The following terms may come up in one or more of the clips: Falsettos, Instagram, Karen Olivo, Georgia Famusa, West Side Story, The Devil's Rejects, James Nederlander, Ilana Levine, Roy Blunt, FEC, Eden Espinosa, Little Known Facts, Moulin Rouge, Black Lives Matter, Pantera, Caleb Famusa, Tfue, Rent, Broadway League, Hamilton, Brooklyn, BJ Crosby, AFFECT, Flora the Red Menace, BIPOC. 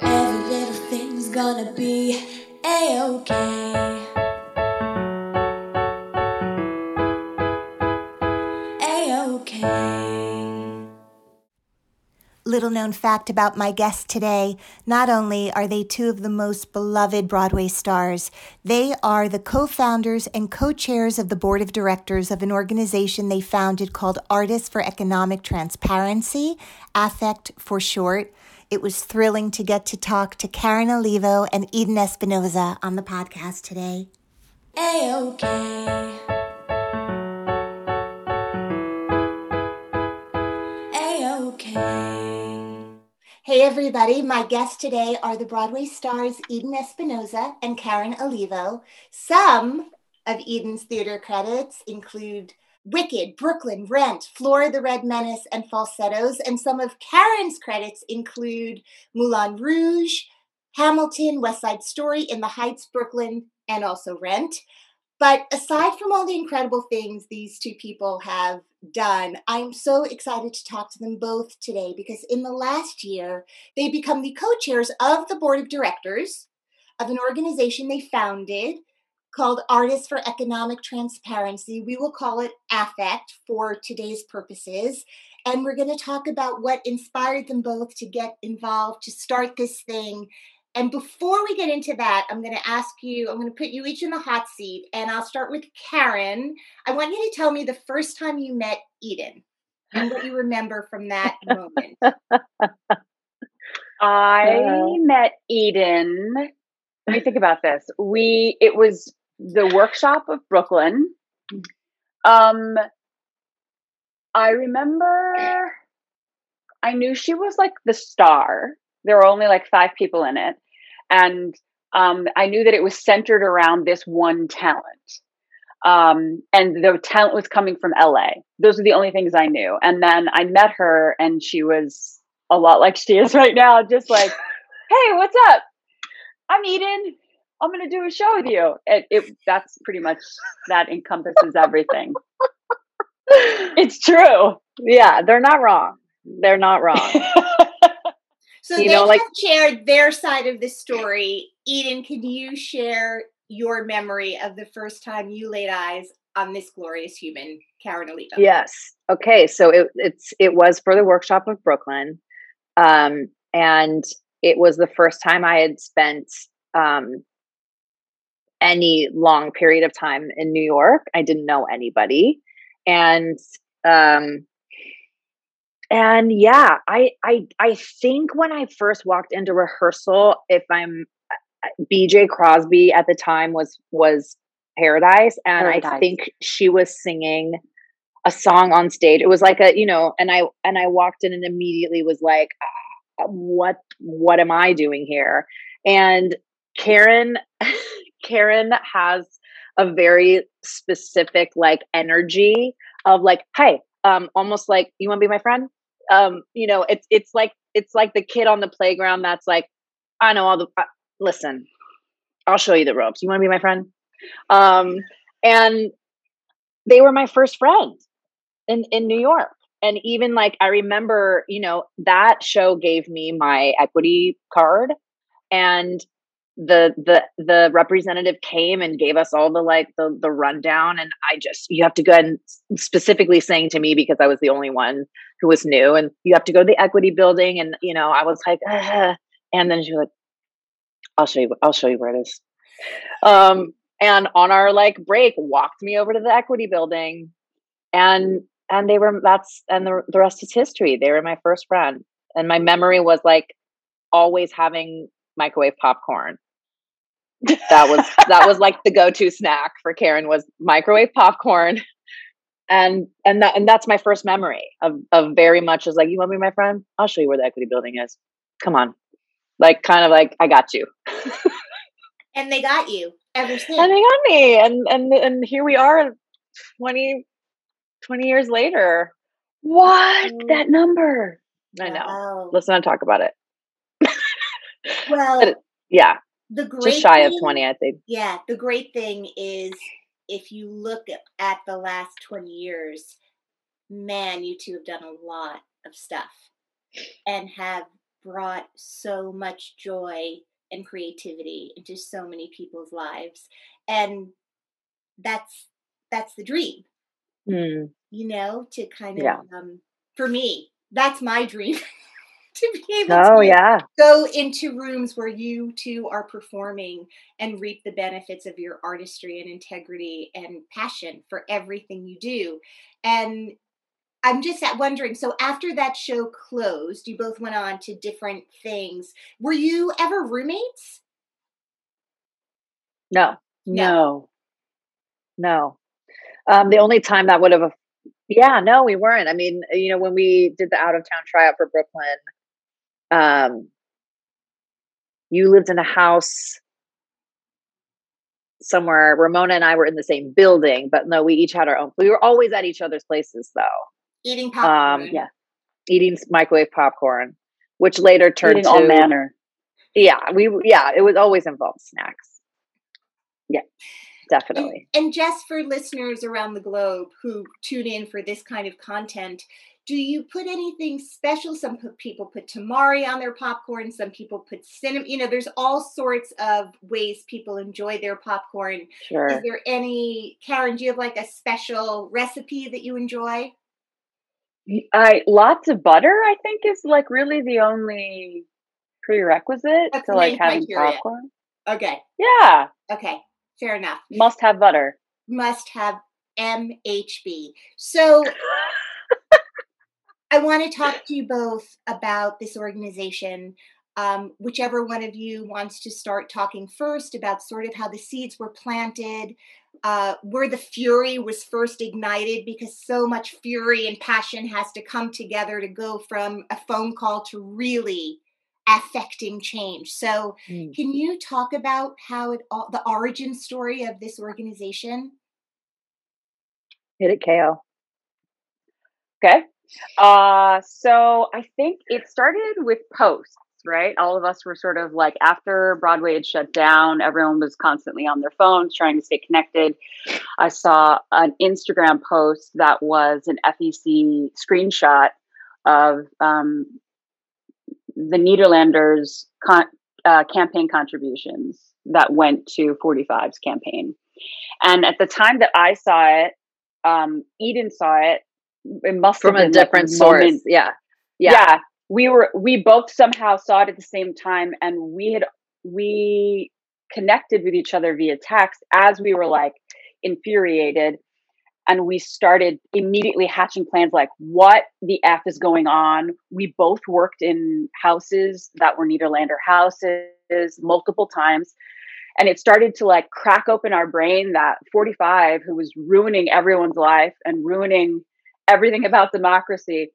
Every little thing's gonna be A-OK. Little known fact about my guest today, not only are they two of the most beloved Broadway stars, they are the co-founders and co-chairs of the board of directors of an organization they founded called Artists for Economic Transparency, AFFECT for short. It was thrilling to get to talk to Karen Olivo and Eden Espinosa on the podcast today. A-OK. Hey everybody, my guests today are the Broadway stars Eden Espinosa and Karen Olivo. Some of Eden's theater credits include Wicked, Brooklyn, Rent, Flora the Red Menace, and Falsettos. And some of Karen's credits include Moulin Rouge, Hamilton, West Side Story, In the Heights, Brooklyn, and also Rent. But aside from all the incredible things these two people have done, I'm so excited to talk to them both today because in the last year, they become the co-chairs of the board of directors of an organization they founded called Artists for Economic Transparency. We will call it AFFECT for today's purposes. And we're going to talk about what inspired them both to get involved, to start this thing. And before we get into that, I'm going to put you each in the hot seat, and I'll start with Karen. I want you to tell me the first time you met Eden and what you remember from that moment. I met Eden. Let me think about this. It was the workshop of Brooklyn. I remember I knew she was like the star. There were only like 5 people in it. And I knew that it was centered around this one talent. And the talent was coming from LA. Those are the only things I knew. And then I met her and she was a lot like she is right now. Just like, hey, what's up? I'm Eden. I'm going to do a show with you. That's pretty much, that encompasses everything. It's true. Yeah, they're not wrong. They're not wrong. So you they shared their side of the story. Eden, can you share your memory of the first time you laid eyes on this glorious human, Karen Olivo? Yes. Okay. So it was for the workshop of Brooklyn. And it was the first time I had spent any long period of time in New York. I didn't know anybody. And yeah, I think when I first walked into rehearsal, if I'm BJ Crosby at the time was Paradise, and I think she was singing a song on stage. It was like I walked in and immediately was like, what am I doing here? And Karen has a very specific like energy of like, hey. Almost like, you want to be my friend? It's like the kid on the playground that's like, I know all the, listen, I'll show you the ropes. You want to be my friend? And they were my first friend in New York. And even like, I remember, that show gave me my equity card, and the representative came and gave us all the rundown, and you have to go, and specifically saying to me, because I was the only one who was new, and you have to go to the equity building, and I was like, ugh. And then she was like, I'll show you where it is, and on our like break walked me over to the equity building, and they were the rest is history. They were my first friend, and my memory was like always having microwave popcorn That was like the go-to snack for Karen was microwave popcorn. And that's my first memory of very much as like, you want to be my friend? I'll show you where the equity building is. Come on. Like, kind of like, I got you. And they got you ever since. And they got me. And here we are 20 years later. What? Oh. That number. I know. Wow. Let's not talk about it. Well, yeah. The great just shy thing, of 20, I think. Yeah. The great thing is, if you look at the last 20 years, man, you two have done a lot of stuff and have brought so much joy and creativity into so many people's lives. And that's the dream, you know, to kind of, for me, that's my dream. To be able to go into rooms where you two are performing and reap the benefits of your artistry and integrity and passion for everything you do. And I'm just wondering, so after that show closed, you both went on to different things. Were you ever roommates? No. The only time that would have, we weren't. I mean, you know, when we did the out of town tryout for Brooklyn, you lived in a house somewhere. Ramona and I were in the same building, but no, we each had our own. We were always at each other's places though. Eating popcorn. Eating microwave popcorn, which later turned into all manner. It was always involved snacks. Yeah, definitely. And just for listeners around the globe who tune in for this kind of content, do you put anything special? Some people put tamari on their popcorn. Some people put cinnamon. You know, there's all sorts of ways people enjoy their popcorn. Sure. Is there any, Karen, do you have like a special recipe that you enjoy? Lots of butter, I think, is like really the only prerequisite to like having popcorn. Okay. Yeah. Okay. Fair enough. Must have butter. Must have MHB. So... I want to talk to you both about this organization, whichever one of you wants to start talking first about sort of how the seeds were planted, where the fury was first ignited, because so much fury and passion has to come together to go from a phone call to really affecting change. So can you talk about how the origin story of this organization? Hit it, KO. Okay. So I think it started with posts, right? All of us were sort of like, after Broadway had shut down, everyone was constantly on their phones trying to stay connected. I saw an Instagram post that was an FEC screenshot of the Nederlanders' campaign contributions that went to 45's campaign. And at the time that I saw it, Eden saw it. It must have been a different source. Yeah. We both somehow saw it at the same time, and we connected with each other via text as we were like infuriated, and we started immediately hatching plans like, what the F is going on? We both worked in houses that were Nederlander houses multiple times. And it started to like crack open our brain that 45, who was ruining everyone's life and ruining everything about democracy,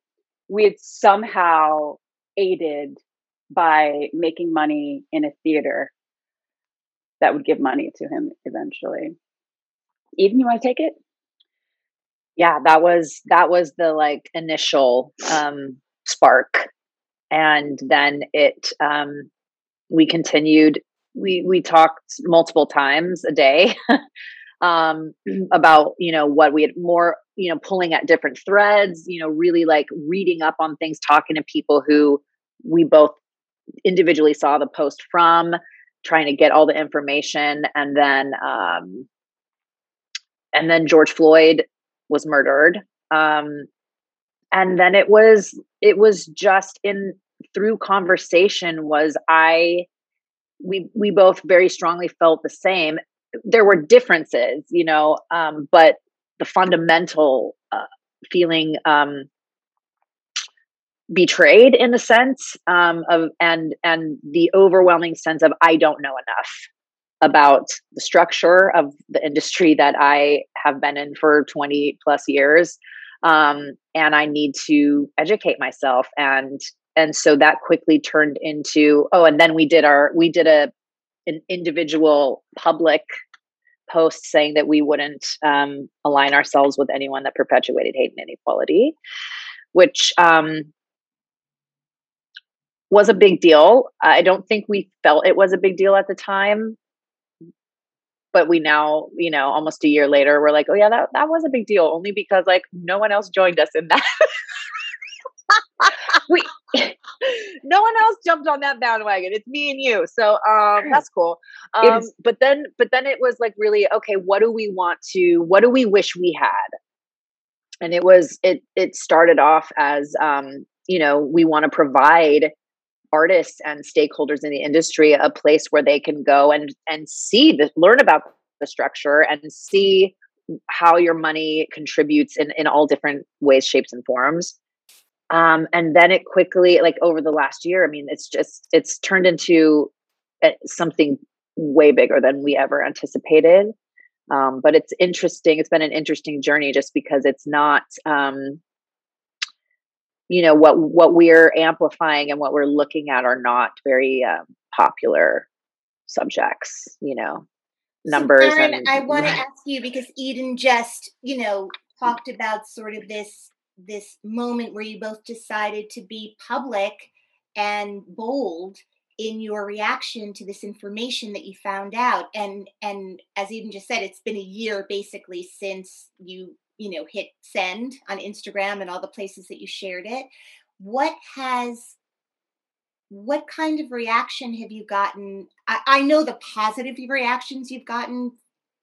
we had somehow aided by making money in a theater that would give money to him eventually. Eden, you want to take it? Yeah, that was the like initial spark, and then it we continued. We talked multiple times a day. About, you know, what we had more, you know, pulling at different threads, you know, really like reading up on things, talking to people who we both individually saw the post from, trying to get all the information. And then George Floyd was murdered. And then it was just through conversation we both very strongly felt the same. There were differences, you know, but the fundamental feeling betrayed in a sense, and the overwhelming sense of, I don't know enough. about the structure of the industry that I have been in for 20 plus years. And I need to educate myself. And so that quickly turned into, and then we did an individual public post saying that we wouldn't align ourselves with anyone that perpetuated hate and inequality, which was a big deal. I don't think we felt it was a big deal at the time, but we now, almost a year later, we're like, oh yeah, that was a big deal, only because like no one else joined us in that. No one else jumped on that bandwagon. It's me and you. So that's cool. But then it was like, really, okay, what do we wish we had? And it started off as, we want to provide artists and stakeholders in the industry a place where they can go and see learn about the structure and see how your money contributes in all different ways, shapes, and forms. And then it quickly, like over the last year, it's turned into something way bigger than we ever anticipated. But it's interesting. It's been an interesting journey just because it's not, what we're amplifying and what we're looking at are not very popular subjects, numbers. So Karen, and I want to ask you, because Eden just, talked about sort of this moment where you both decided to be public and bold in your reaction to this information that you found out. And as Eden just said, it's been a year basically since you hit send on Instagram and all the places that you shared it. What kind of reaction have you gotten? I know the positive reactions you've gotten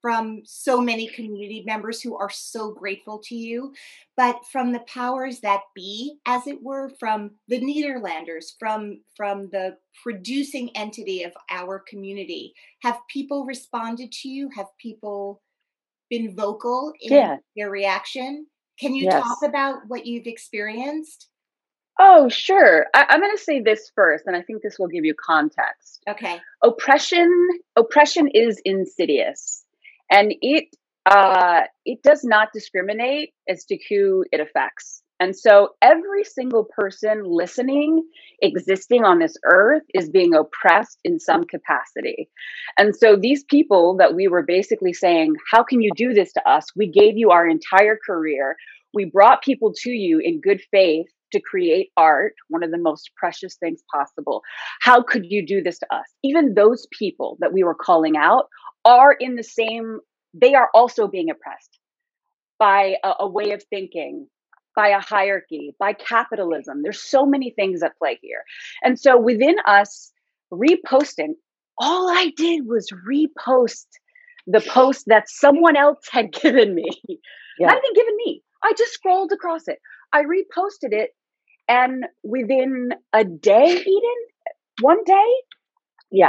from so many community members who are so grateful to you, but from the powers that be, as it were, from the Nederlanders, from the producing entity of our community, have people responded to you? Have people been vocal in their reaction? Can you talk about what you've experienced? Oh, sure. I'm going to say this first, and I think this will give you context. Okay. Oppression is insidious. And it does not discriminate as to who it affects. And so every single person listening, existing on this earth, is being oppressed in some capacity. And so these people that we were basically saying, how can you do this to us? We gave you our entire career. We brought people to you in good faith to create art, one of the most precious things possible. How could you do this to us? Even those people that we were calling out are in the same, they are also being oppressed by a way of thinking, by a hierarchy, by capitalism. There's so many things at play here. And so within us reposting, all I did was repost the post that someone else had given me. Yeah. Not even given me. I just scrolled across it. I reposted it. And within a day, Eden, one day,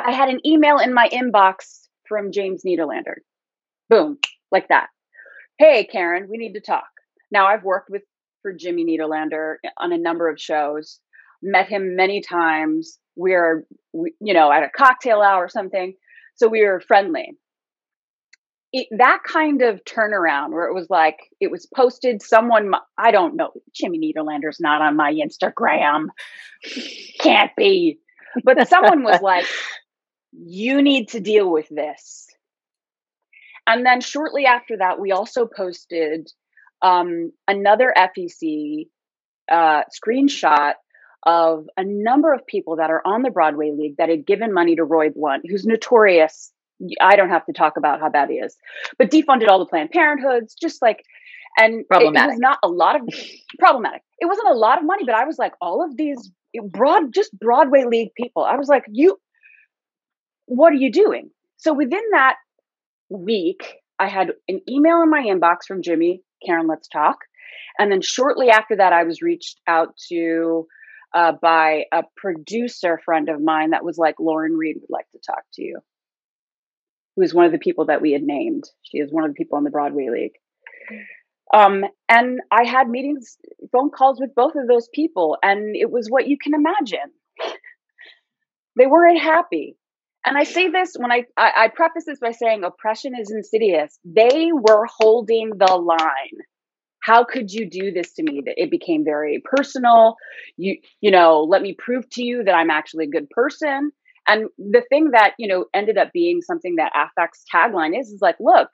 I had an email in my inbox from James Nederlander. Boom, like that. Hey, Karen, we need to talk. Now, I've worked for Jimmy Nederlander on a number of shows, met him many times. We're at a cocktail hour or something. So we were friendly. That kind of turnaround where it was like, it was posted, someone, I don't know, Jimmy Nederlander's not on my Instagram. Can't be. But someone was like, you need to deal with this. And then shortly after that, we also posted another FEC screenshot of a number of people that are on the Broadway League that had given money to Roy Blunt, who's notorious. I don't have to talk about how bad he is, but defunded all the Planned Parenthoods, just like, and it was not a lot of problematic. It wasn't a lot of money, but I was like, all of these just Broadway League people. I was like, what are you doing? So within that week, I had an email in my inbox from Jimmy, Karen, let's talk. And then shortly after that, I was reached out to by a producer friend of mine that was like, Lauren Reed would like to talk to you, who is one of the people that we had named. She is one of the people on the Broadway League. And I had meetings, phone calls with both of those people. And it was what you can imagine. They weren't happy. And I say this when I preface this by saying oppression is insidious. They were holding the line. How could you do this to me? That it became very personal. You know, let me prove to you that I'm actually a good person. And the thing that, you know, ended up being something that AFFECT's tagline is like, look,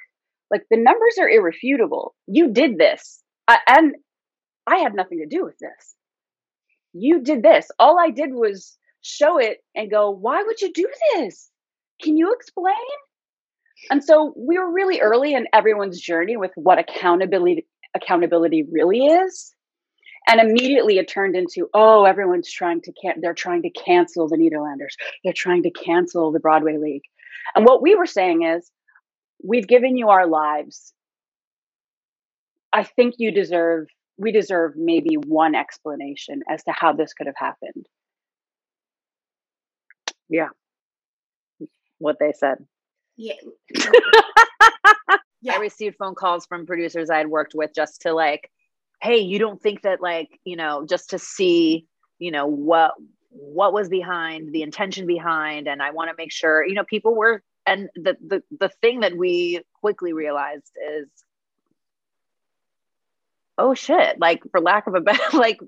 like the numbers are irrefutable. You did this. And I had nothing to do with this. You did this. All I did was show it and go, why would you do this? Can you explain? And so we were really early in everyone's journey with what accountability really is. And immediately it turned into, oh, everyone's trying to cancel the Nederlanders. They're trying to cancel the Broadway League. And what we were saying is, we've given you our lives. I think we deserve maybe one explanation as to how this could have happened. Yeah. What they said. Yeah. Yeah. I received phone calls from producers I had worked with just to like, hey, you don't think that, like, you know, just to see, you know, what was behind, the intention behind, and I want to make sure, you know, people were, and the thing that we quickly realized is, oh shit, like, for lack of a better, like,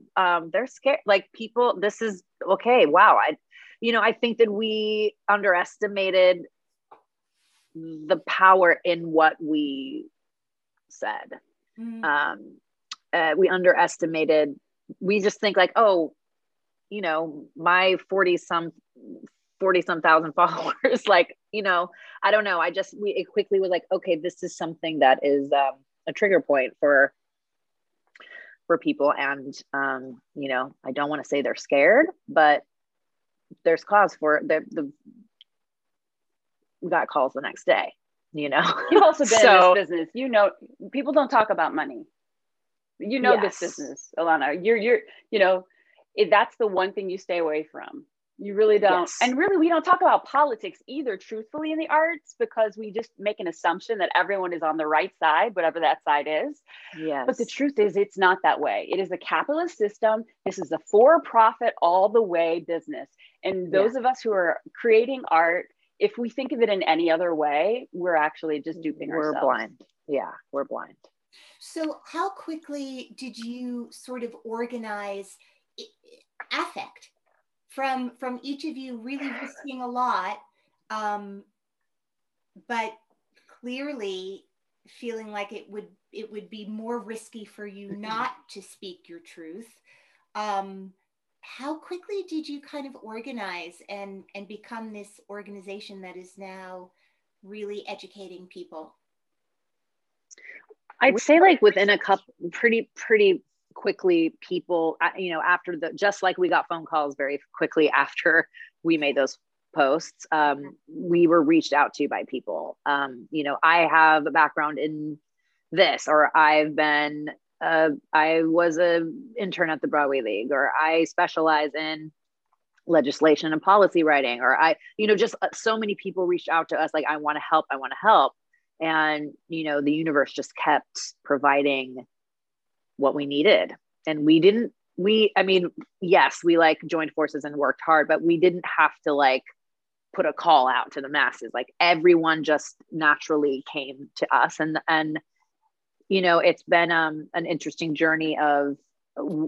they're scared, like, people, this is, okay, wow, I think that we underestimated the power in what we said. Mm-hmm. We just think like, oh, you know, my 40 some thousand followers, like, you know, I don't know. It quickly was like, okay, this is something that is a trigger point for people. And, you know, I don't want to say they're scared, but there's cause for it. We got calls the next day, you know. You've also been in this business, you know, people don't talk about money. You know, yes. This business, Ilana, you know, that's the one thing you stay away from. You really don't. Yes. And really, we don't talk about politics either, truthfully, in the arts, because we just make an assumption that everyone is on the right side, whatever that side is. Yes. But the truth is, it's not that way. It is a capitalist system. This is a for-profit, all the way business. And those of us who are creating art, if we think of it in any other way, we're actually just duping ourselves. We're blind. Yeah, we're blind. So how quickly did you sort of organize affect from each of you really risking a lot, but clearly feeling like it would be more risky for you not to speak your truth. How quickly did you kind of organize and become this organization that is now really educating people? I'd say like within a couple, pretty quickly, people, you know, after just like we got phone calls very quickly after we made those posts, we were reached out to by people. You know, I have a background in this, or I was an intern at the Broadway League, or I specialize in legislation and policy writing, or just so many people reached out to us. Like, I want to help. And, you know, the universe just kept providing what we needed. And we joined forces and worked hard, but we didn't have to like put a call out to the masses. Like, everyone just naturally came to us. And, you know, it's been an interesting journey of,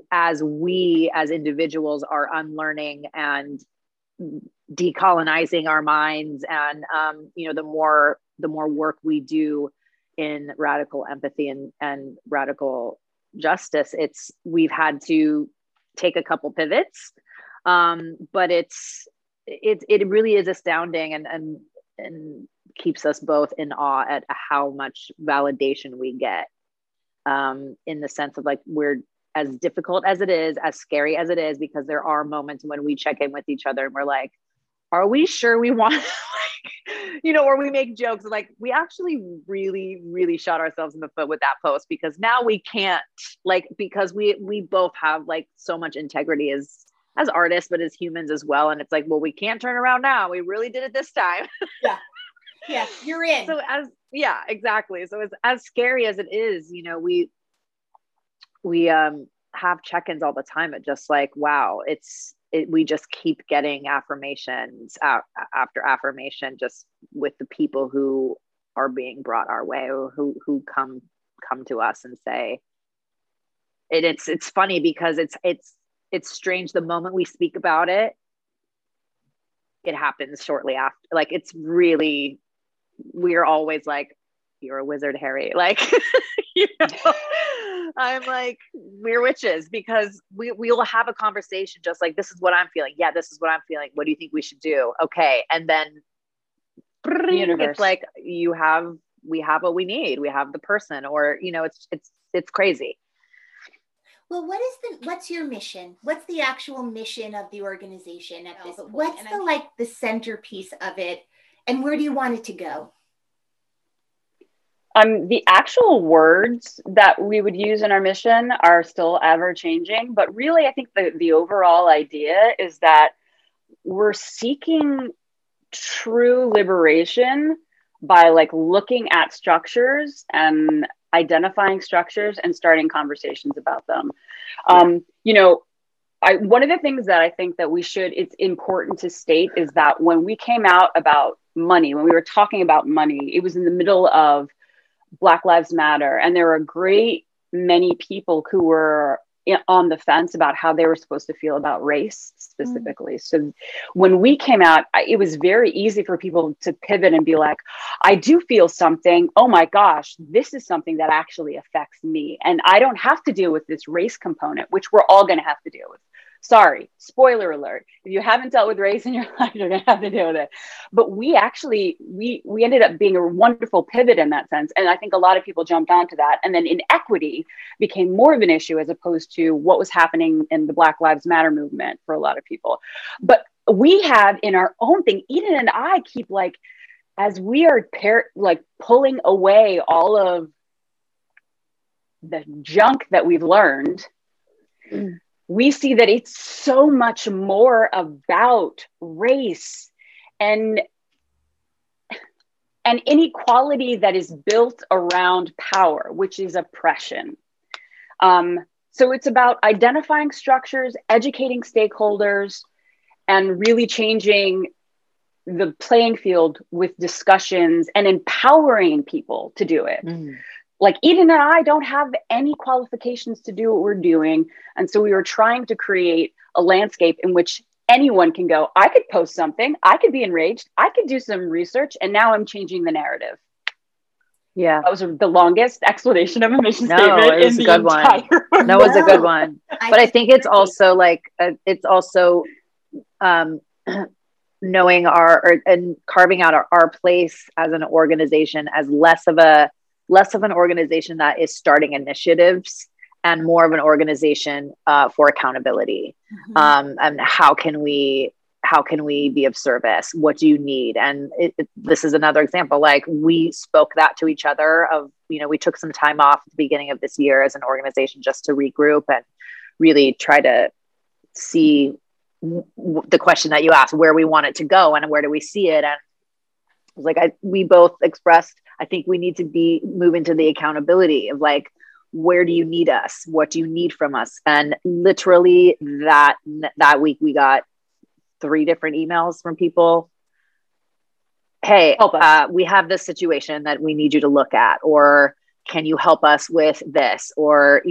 as we as individuals are unlearning and decolonizing our minds. And, you know, the more work we do in radical empathy and radical justice, we've had to take a couple pivots. But it really is astounding and keeps us both in awe at how much validation we get, in the sense of like, we're as difficult as it is, as scary as it is, because there are moments when we check in with each other and we're like, are we sure we want you know, or we make jokes like, we actually really, really shot ourselves in the foot with that post, because now we can't, like, because we both have like so much integrity as artists, but as humans as well. And it's like, well, we can't turn around now. We really did it this time. Yeah. Yeah. You're in. Yeah, exactly. So it's as scary as it is, you know, we have check-ins all the time. It's just like, wow, it's, we just keep getting affirmations after affirmation, just with the people who are being brought our way, or who come to us and say it. It's funny because it's strange. The moment we speak about it, it happens shortly after. Like, it's really, we're always like, you're a wizard, Harry. Like, you know, I'm like, we're witches, because we will have a conversation just like, this is what I'm feeling. Yeah, this is what I'm feeling. What do you think we should do? Okay. And then it's like, we have what we need. We have the person, or, you know, it's crazy. Well, what's your mission? What's the actual mission of the organization at this point? What's the centerpiece of it, and where do you want it to go? The actual words that we would use in our mission are still ever changing, but really I think the overall idea is that we're seeking true liberation by looking at structures and identifying structures and starting conversations about them. One of the things that I think that it's important to state is that when we came out about money, when we were talking about money, it was in the middle of Black Lives Matter. And there were a great many people who were on the fence about how they were supposed to feel about race specifically. Mm. So when we came out, it was very easy for people to pivot and be like, I do feel something. Oh my gosh, this is something that actually affects me. And I don't have to deal with this race component, which we're all going to have to deal with. Sorry, spoiler alert. If you haven't dealt with race in your life, you're going to have to deal with it. But we actually, we ended up being a wonderful pivot in that sense. And I think a lot of people jumped onto that. And then inequity became more of an issue as opposed to what was happening in the Black Lives Matter movement for a lot of people. But we have in our own thing, Eden and I keep as we are pulling away all of the junk that we've learned, we see that it's so much more about race and inequality that is built around power, which is oppression. So it's about identifying structures, educating stakeholders, and really changing the playing field with discussions and empowering people to do it. Mm. Eden and I don't have any qualifications to do what we're doing. And so we were trying to create a landscape in which anyone can go, I could post something, I could be enraged, I could do some research, and now I'm changing the narrative. Yeah. That was the longest explanation of a mission statement in the entire world. No, it was a good one. But I think it's also knowing and carving out our place as an organization as less of an organization that is starting initiatives and more of an organization for accountability. Mm-hmm. And how can we be of service? What do you need? And this is another example. We spoke that to each other of, we took some time off at the beginning of this year as an organization just to regroup and really try to see the question that you asked, where we want it to go and where do we see it? And it was we both expressed, I think we need to move into the accountability of where do you need us? What do you need from us? And literally that week we got 3 different emails from people. Hey, help us. We have this situation that we need you to look at, or can you help us with this? Or,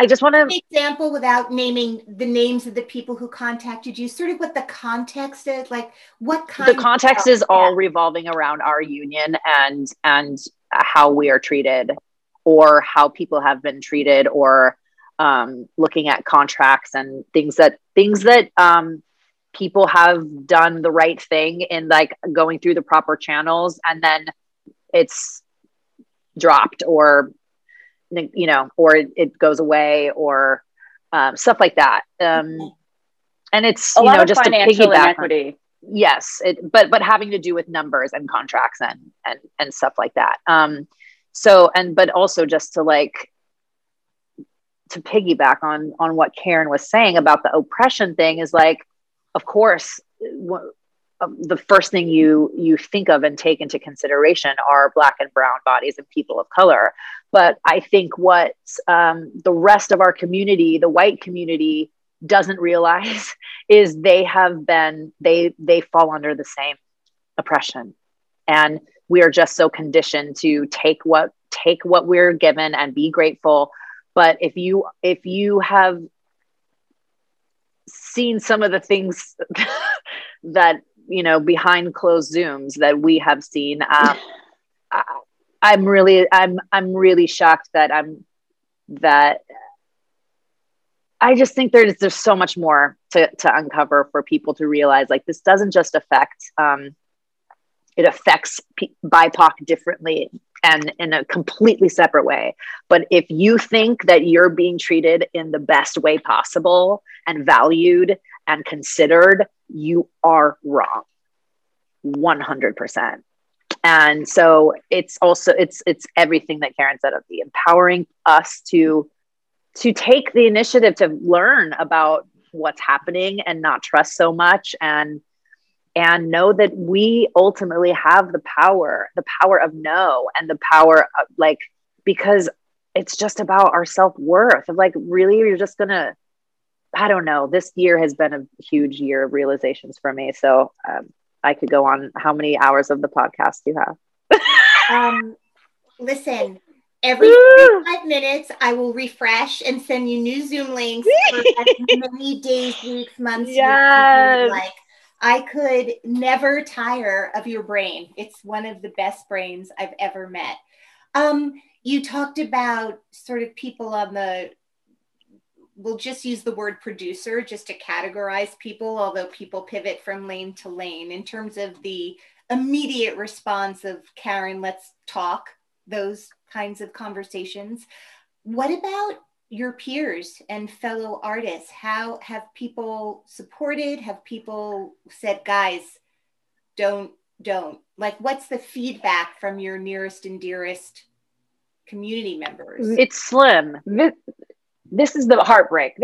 I just want to give an example without naming the names of the people who contacted you, sort of what the context is, the context is all revolving around our union and how we are treated or how people have been treated, or looking at contracts and things that people have done the right thing in going through the proper channels, and then it's dropped or it goes away, or stuff like that. And it's a lot of just financial inequity. Yes, but having to do with numbers and contracts and stuff like that. But also just to piggyback on what Karen was saying about the oppression thing is of course, the first thing you think of and take into consideration are Black and brown bodies and people of color. But I think what the rest of our community, the white community, doesn't realize is they have been, they fall under the same oppression. And we are just so conditioned to take what we're given and be grateful. But if you have seen some of the things that, you know, behind closed Zooms that we have seen, I'm really shocked that I just think there's so much more to uncover for people to realize, like, this doesn't just affect, it affects BIPOC differently and in a completely separate way. But if you think that you're being treated in the best way possible and valued and considered, you are wrong, 100%. And so it's also, it's everything that Karen said of the empowering us to take the initiative to learn about what's happening and not trust so much, and know that we ultimately have the power of no, and the power of, like, because it's just about our self-worth of, like, really, you're just gonna, I don't know, this year has been a huge year of realizations for me. So, I could go on. How many hours of the podcast do you have? Listen, every 5 minutes, I will refresh and send you new Zoom links for as many days, weeks, months. Yes. Like, I could never tire of your brain. It's one of the best brains I've ever met. You talked about sort of people on the, we'll just use the word producer just to categorize people, although people pivot from lane to lane. In terms of the immediate response of Karen, let's talk, those kinds of conversations. What about your peers and fellow artists? How have people supported? Have people said, guys, don't? Like, what's the feedback from your nearest and dearest community members? It's slim. This is the heartbreak.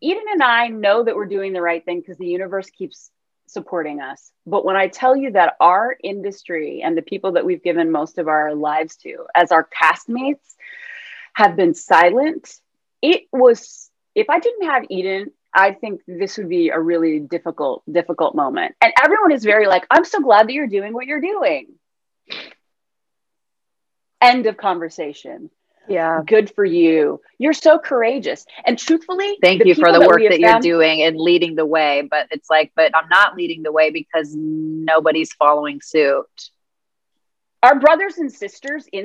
Eden and I know that we're doing the right thing because the universe keeps supporting us. But when I tell you that our industry and the people that we've given most of our lives to as our castmates have been silent, it was, if I didn't have Eden, I think this would be a really difficult moment. And everyone is very like, I'm so glad that you're doing what you're doing. End of conversation. Yeah. Good for you. You're so courageous. And truthfully, thank you for the work that you're doing and leading the way. But it's like, but I'm not leading the way because nobody's following suit. Our brothers and sisters in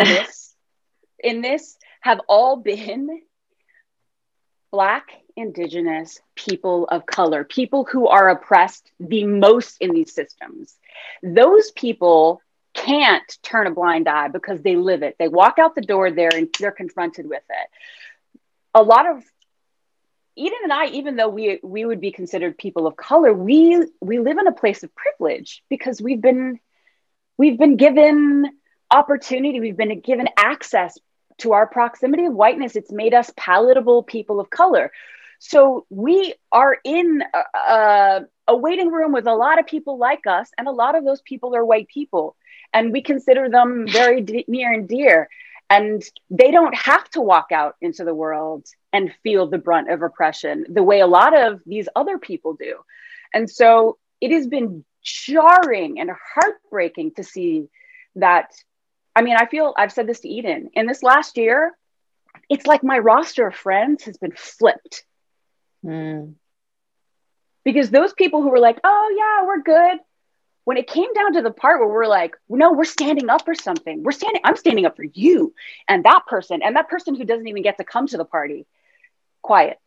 this, have all been Black, Indigenous, people of color, people who are oppressed the most in these systems. Those people can't turn a blind eye because they live it. They walk out the door there and they're confronted with it. A lot of Eden and I, even though we would be considered people of color, we live in a place of privilege because we've been given opportunity, we've been given access to our proximity of whiteness. It's made us palatable people of color. So we are in a waiting room with a lot of people like us, and a lot of those people are white people. And we consider them very near and dear. And they don't have to walk out into the world and feel the brunt of oppression the way a lot of these other people do. And so it has been jarring and heartbreaking to see that. I mean, I feel, I've said this to Eden, in this last year, it's like my roster of friends has been flipped. Mm. Because those people who were like, oh yeah, we're good, when it came down to the part where we're like, no, we're standing up for something. I'm standing up for you and that person who doesn't even get to come to the party, quiet.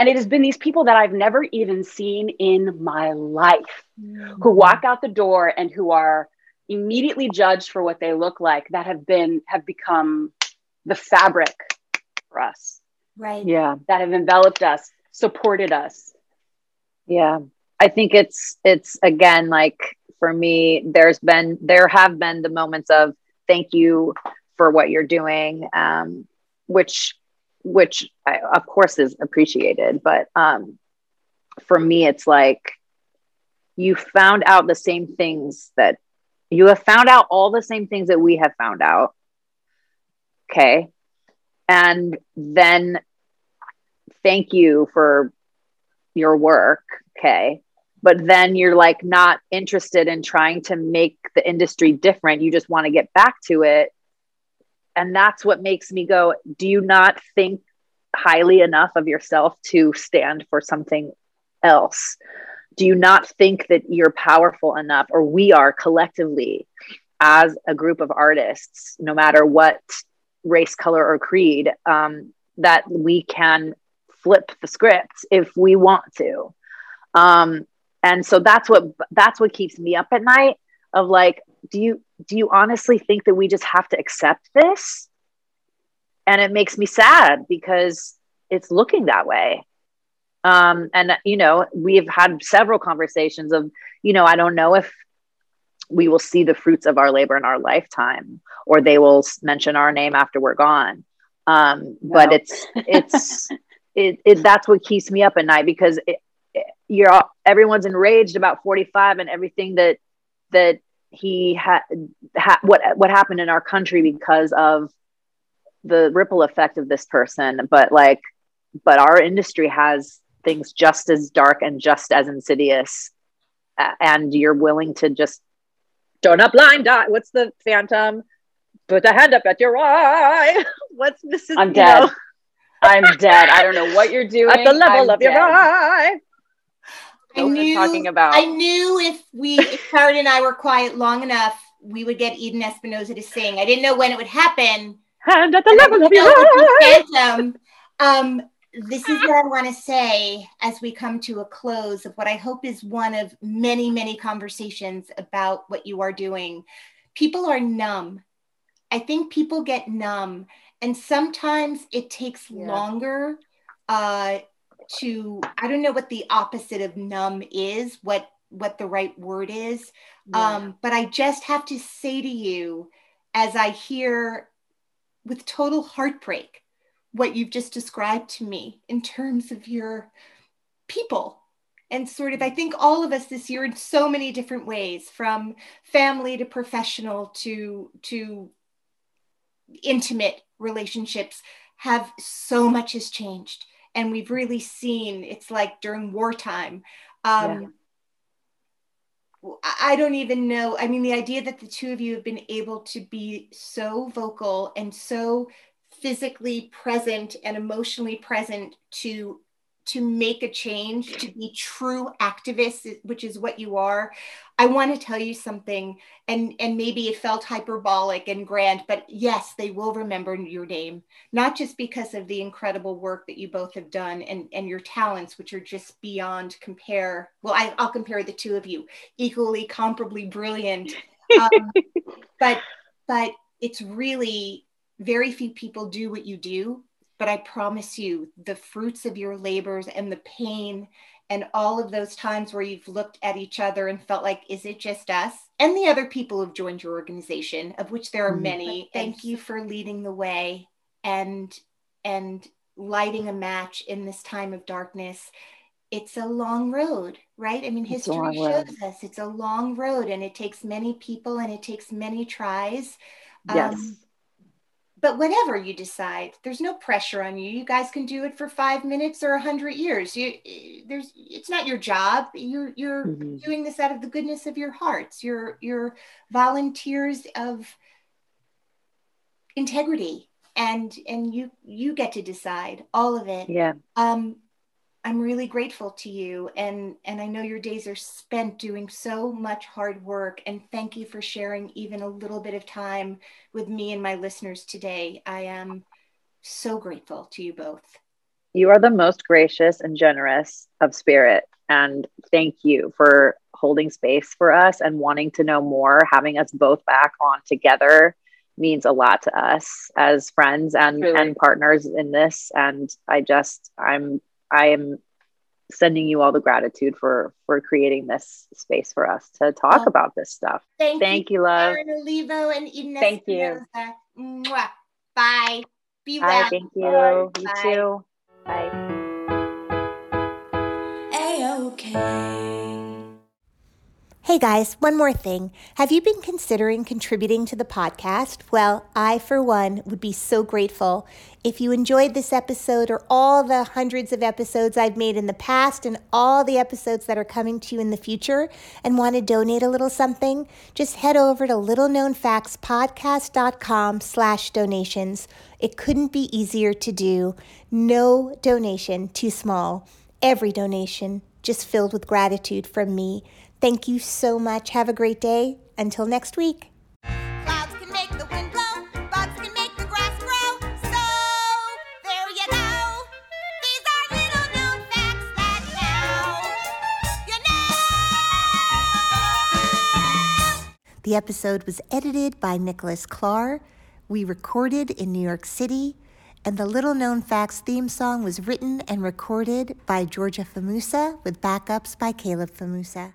And it has been these people that I've never even seen in my life, mm-hmm. who walk out the door and who are immediately judged for what they look like, that have become the fabric for us. Right. Yeah. That have enveloped us, supported us. Yeah. I think it's again, like, for me, there have been the moments of thank you for what you're doing, which I, of course, is appreciated. But for me, it's like you have found out all the same things that we have found out. Okay. And then thank you for your work, okay, but then you're like not interested in trying to make the industry different. You just want to get back to it. And that's what makes me go, do you not think highly enough of yourself to stand for something else? Do you not think that you're powerful enough, or we are collectively as a group of artists, no matter what race, color, or creed, that we can flip the script if we want to. And so that's what keeps me up at night of like, do you honestly think that we just have to accept this? And it makes me sad because it's looking that way. And, you know, we've had several conversations of, you know, I don't know if we will see the fruits of our labor in our lifetime, or they will mention our name after we're gone. No. But it's that's what keeps me up at night, because everyone's enraged about 45 and everything that he had, what happened in our country because of the ripple effect of this person. But our industry has things just as dark and just as insidious, and you're willing to just turn a blind eye. What's the Phantom? Put a hand up at your eye. What's Mrs. I'm dead. I'm dead. I don't know what you're doing. At the level of your eye. I knew if Karen and I were quiet long enough, we would get Eden Espinosa to sing. I didn't know when it would happen. And at the level of your eye. Phantom. This is what I want to say as we come to a close of what I hope is one of many, many conversations about what you are doing. People are numb. I think people get numb, and sometimes it takes longer to, I don't know what the opposite of numb is, what the right word is. Yeah. But I just have to say to you, as I hear with total heartbreak, what you've just described to me in terms of your people, and sort of, I think all of us this year in so many different ways, from family to professional to intimate relationships, have so much has changed. And we've really seen, it's like during wartime. I don't even know. I mean, the idea that the two of you have been able to be so vocal and so physically present and emotionally present to make a change, to be true activists, which is what you are. I want to tell you something, and maybe it felt hyperbolic and grand, but yes, they will remember your name, not just because of the incredible work that you both have done and your talents, which are just beyond compare. Well, I'll compare the two of you, equally, comparably brilliant. But it's really, very few people do what you do, but I promise you the fruits of your labors and the pain and all of those times where you've looked at each other and felt like, is it just us? And the other people who've joined your organization, of which there are many. But thank you for leading the way and lighting a match in this time of darkness. It's a long road, right? I mean, history shows us it's a long road, and it takes many people and it takes many tries. Yes. But whatever you decide, there's no pressure on you. You guys can do it for 5 minutes or 100 years. It's not your job. You're doing this out of the goodness of your hearts. You're volunteers of integrity, and you get to decide all of it. Yeah. I'm really grateful to you, and I know your days are spent doing so much hard work, and thank you for sharing even a little bit of time with me and my listeners today. I am so grateful to you both. You are the most gracious and generous of spirit, and thank you for holding space for us and wanting to know more. Having us both back on together means a lot to us as friends and partners in this, and I am sending you all the gratitude for creating this space for us to talk about this stuff. Thank you, love. Karen Olivo and Eden Espinosa. Thank you. Mwah. Bye. Be well. Bye, thank you. Bye. You too. Bye. A-okay. Hey guys, one more thing. Have you been considering contributing to the podcast? Well, I, for one, would be so grateful. If you enjoyed this episode or all the hundreds of episodes I've made in the past and all the episodes that are coming to you in the future and want to donate a little something, just head over to littleknownfactspodcast.com/donations. It couldn't be easier to do. No donation too small. Every donation just filled with gratitude from me. Thank you so much. Have a great day. Until next week. Clouds can make the wind blow. Bugs can make the grass grow. So, there you go. These are little known facts that now you know. The episode was edited by Nicholas Clar. We recorded in New York City. And the Little Known Facts theme song was written and recorded by Georgia Famusa with backups by Caleb Famusa.